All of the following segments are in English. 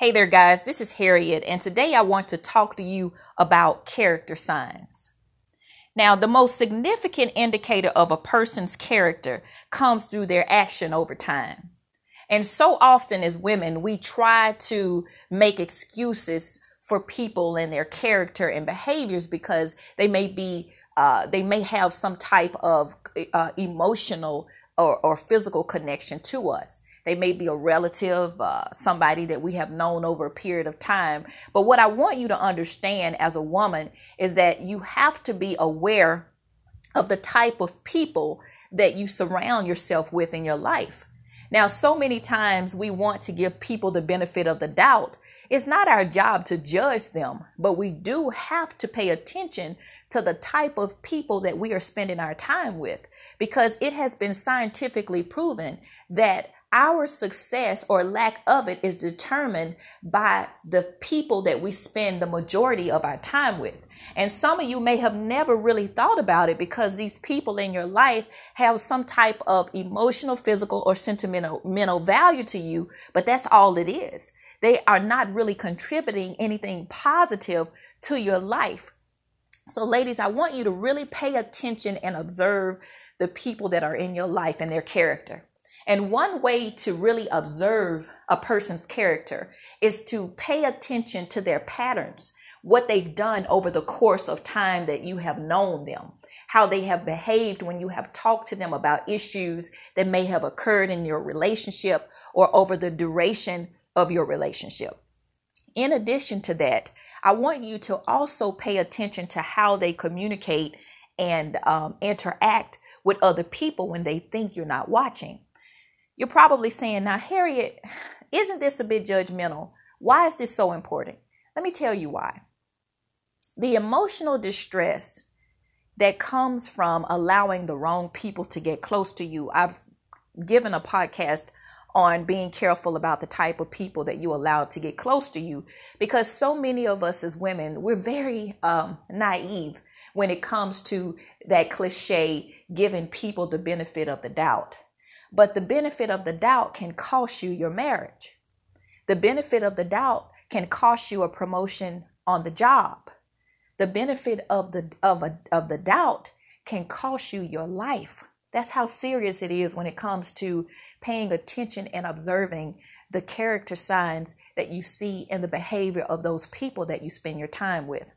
Hey there guys, this is Harriet, and today I want to talk to you about character signs. Now, the most significant indicator of a person's character comes through their action over time. And so often as women, we try to make excuses for people and their character and behaviors because they may have some type of emotional or physical connection to us. They may be a relative, somebody that we have known over a period of time. But what I want you to understand as a woman is that you have to be aware of the type of people that you surround yourself with in your life. Now, so many times we want to give people the benefit of the doubt. It's not our job to judge them, but we do have to pay attention to the type of people that we are spending our time with, because it has been scientifically proven that our success or lack of it is determined by the people that we spend the majority of our time with. And some of you may have never really thought about it because these people in your life have some type of emotional, physical, or sentimental value to you, but that's all it is. They are not really contributing anything positive to your life. So ladies, I want you to really pay attention and observe the people that are in your life and their character. And one way to really observe a person's character is to pay attention to their patterns, what they've done over the course of time that you have known them, how they have behaved when you have talked to them about issues that may have occurred in your relationship or over the duration of your relationship. In addition to that, I want you to also pay attention to how they communicate and interact with other people when they think you're not watching. You're probably saying, now, Harriet, isn't this a bit judgmental? Why is this so important? Let me tell you why. The emotional distress that comes from allowing the wrong people to get close to you. I've given a podcast on being careful about the type of people that you allow to get close to you, because so many of us as women, we're very naive when it comes to that cliche, giving people the benefit of the doubt. But the benefit of the doubt can cost you your marriage. The benefit of the doubt can cost you a promotion on the job. The benefit of the doubt can cost you your life. That's how serious it is when it comes to paying attention and observing the character signs that you see in the behavior of those people that you spend your time with.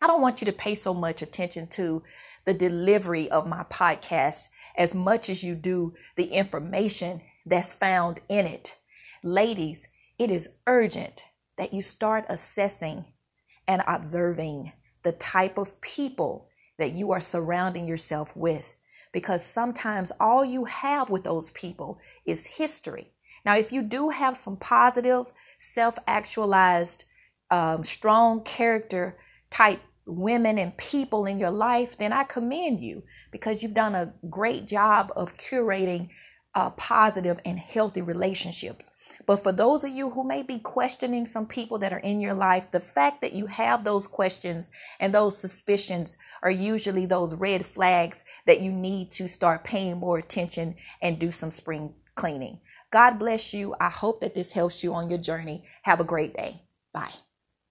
I don't want you to pay so much attention to the delivery of my podcast as much as you do the information that's found in it. Ladies, it is urgent that you start assessing and observing the type of people that you are surrounding yourself with, because sometimes all you have with those people is history. Now, if you do have some positive, self-actualized, strong character type women and people in your life, then I commend you, because you've done a great job of curating positive and healthy relationships. But for those of you who may be questioning some people that are in your life, the fact that you have those questions and those suspicions are usually those red flags that you need to start paying more attention and do some spring cleaning. God bless you. I hope that this helps you on your journey. Have a great day. Bye.